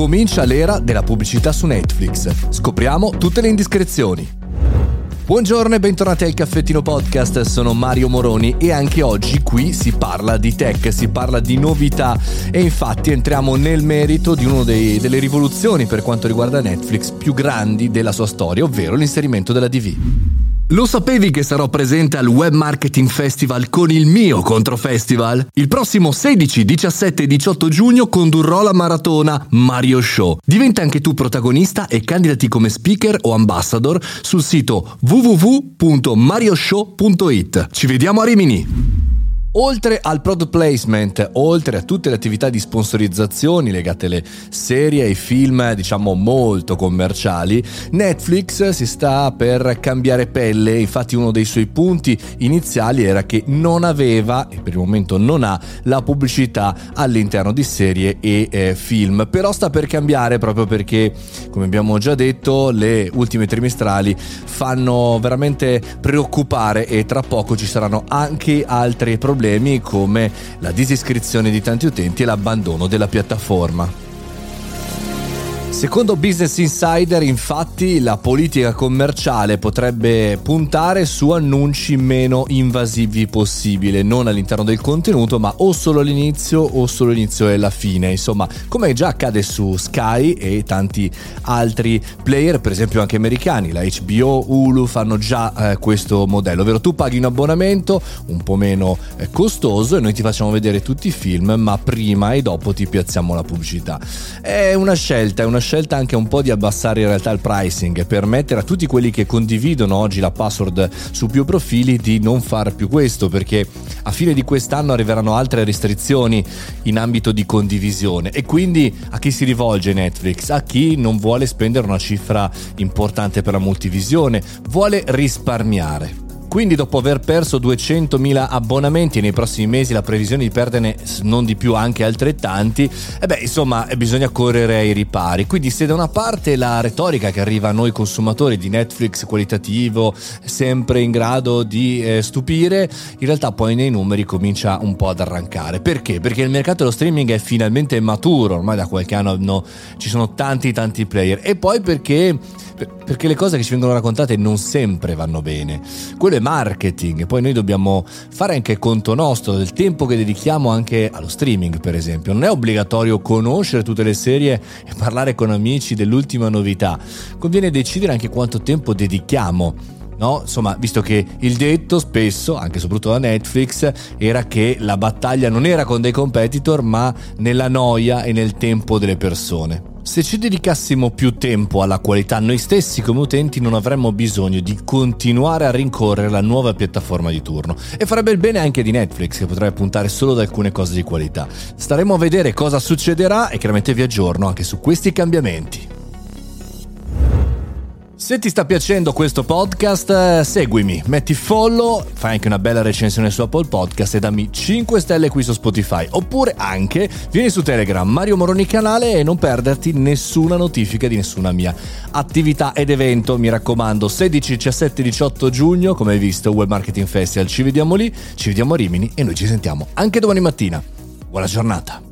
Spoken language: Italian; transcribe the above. Comincia l'era della pubblicità su Netflix. Scopriamo tutte le indiscrezioni. Buongiorno e bentornati al Caffettino Podcast, sono Mario Moroni e anche oggi qui si parla di tech, si parla di novità e infatti entriamo nel merito di una delle rivoluzioni per quanto riguarda Netflix più grandi della sua storia, ovvero l'inserimento della DV. Lo sapevi che sarò presente al Web Marketing Festival con il mio controfestival? Il prossimo 16, 17 e 18 giugno condurrò la maratona Mario Show. Diventa anche tu protagonista e candidati come speaker o ambassador sul sito www.marioshow.it. Ci vediamo a Rimini! Oltre al product placement, oltre a tutte le attività di sponsorizzazioni legate alle serie e ai film, diciamo molto commerciali, Netflix si sta per cambiare pelle. Infatti uno dei suoi punti iniziali era che non aveva, e per il momento non ha, la pubblicità all'interno di serie e film. Però sta per cambiare, proprio perché, come abbiamo già detto, le ultime trimestrali fanno veramente preoccupare e tra poco ci saranno anche altri problemi come la disiscrizione di tanti utenti e l'abbandono della piattaforma. Secondo Business Insider, infatti, la politica commerciale potrebbe puntare su annunci meno invasivi possibile, non all'interno del contenuto, ma o solo all'inizio o solo all'inizio e alla fine. Insomma, come già accade su Sky e tanti altri player, per esempio anche americani, la HBO, Hulu fanno già questo modello, ovvero tu paghi un abbonamento un po' meno costoso e noi ti facciamo vedere tutti i film, ma prima e dopo ti piazziamo la pubblicità. È una scelta anche un po' di abbassare in realtà il pricing e permettere a tutti quelli che condividono oggi la password su più profili di non far più questo, perché a fine di quest'anno arriveranno altre restrizioni in ambito di condivisione e quindi a chi si rivolge Netflix? A chi non vuole spendere una cifra importante per la multivisione, vuole risparmiare. Quindi dopo aver perso 200.000 abbonamenti, nei prossimi mesi la previsione di perderne non di più anche altrettanti, bisogna correre ai ripari. Quindi se da una parte la retorica che arriva a noi consumatori di Netflix qualitativo, sempre in grado di stupire, in realtà poi nei numeri comincia un po' ad arrancare. Perché? Perché il mercato dello streaming è finalmente maturo, ormai da qualche anno ci sono tanti player. E poi perché le cose che ci vengono raccontate non sempre vanno bene. Quello è marketing, poi noi dobbiamo fare anche conto nostro del tempo che dedichiamo anche allo streaming, per esempio. Non è obbligatorio conoscere tutte le serie e parlare con amici dell'ultima novità. Conviene decidere anche quanto tempo dedichiamo. No? Insomma, visto che il detto spesso, anche soprattutto da Netflix, era che la battaglia non era con dei competitor, ma nella noia e nel tempo delle persone. Se ci dedicassimo più tempo alla qualità, noi stessi come utenti non avremmo bisogno di continuare a rincorrere la nuova piattaforma di turno. E farebbe il bene anche di Netflix, che potrebbe puntare solo ad alcune cose di qualità. Staremo a vedere cosa succederà e chiaramente vi aggiorno anche su questi cambiamenti. Se ti sta piacendo questo podcast, seguimi, metti follow, fai anche una bella recensione su Apple Podcast e dammi 5 stelle qui su Spotify. Oppure anche vieni su Telegram, Mario Moroni canale, e non perderti nessuna notifica di nessuna mia attività ed evento. Mi raccomando, 16, 17, 18 giugno, come hai visto, Web Marketing Festival. Ci vediamo lì, ci vediamo a Rimini e noi ci sentiamo anche domani mattina. Buona giornata.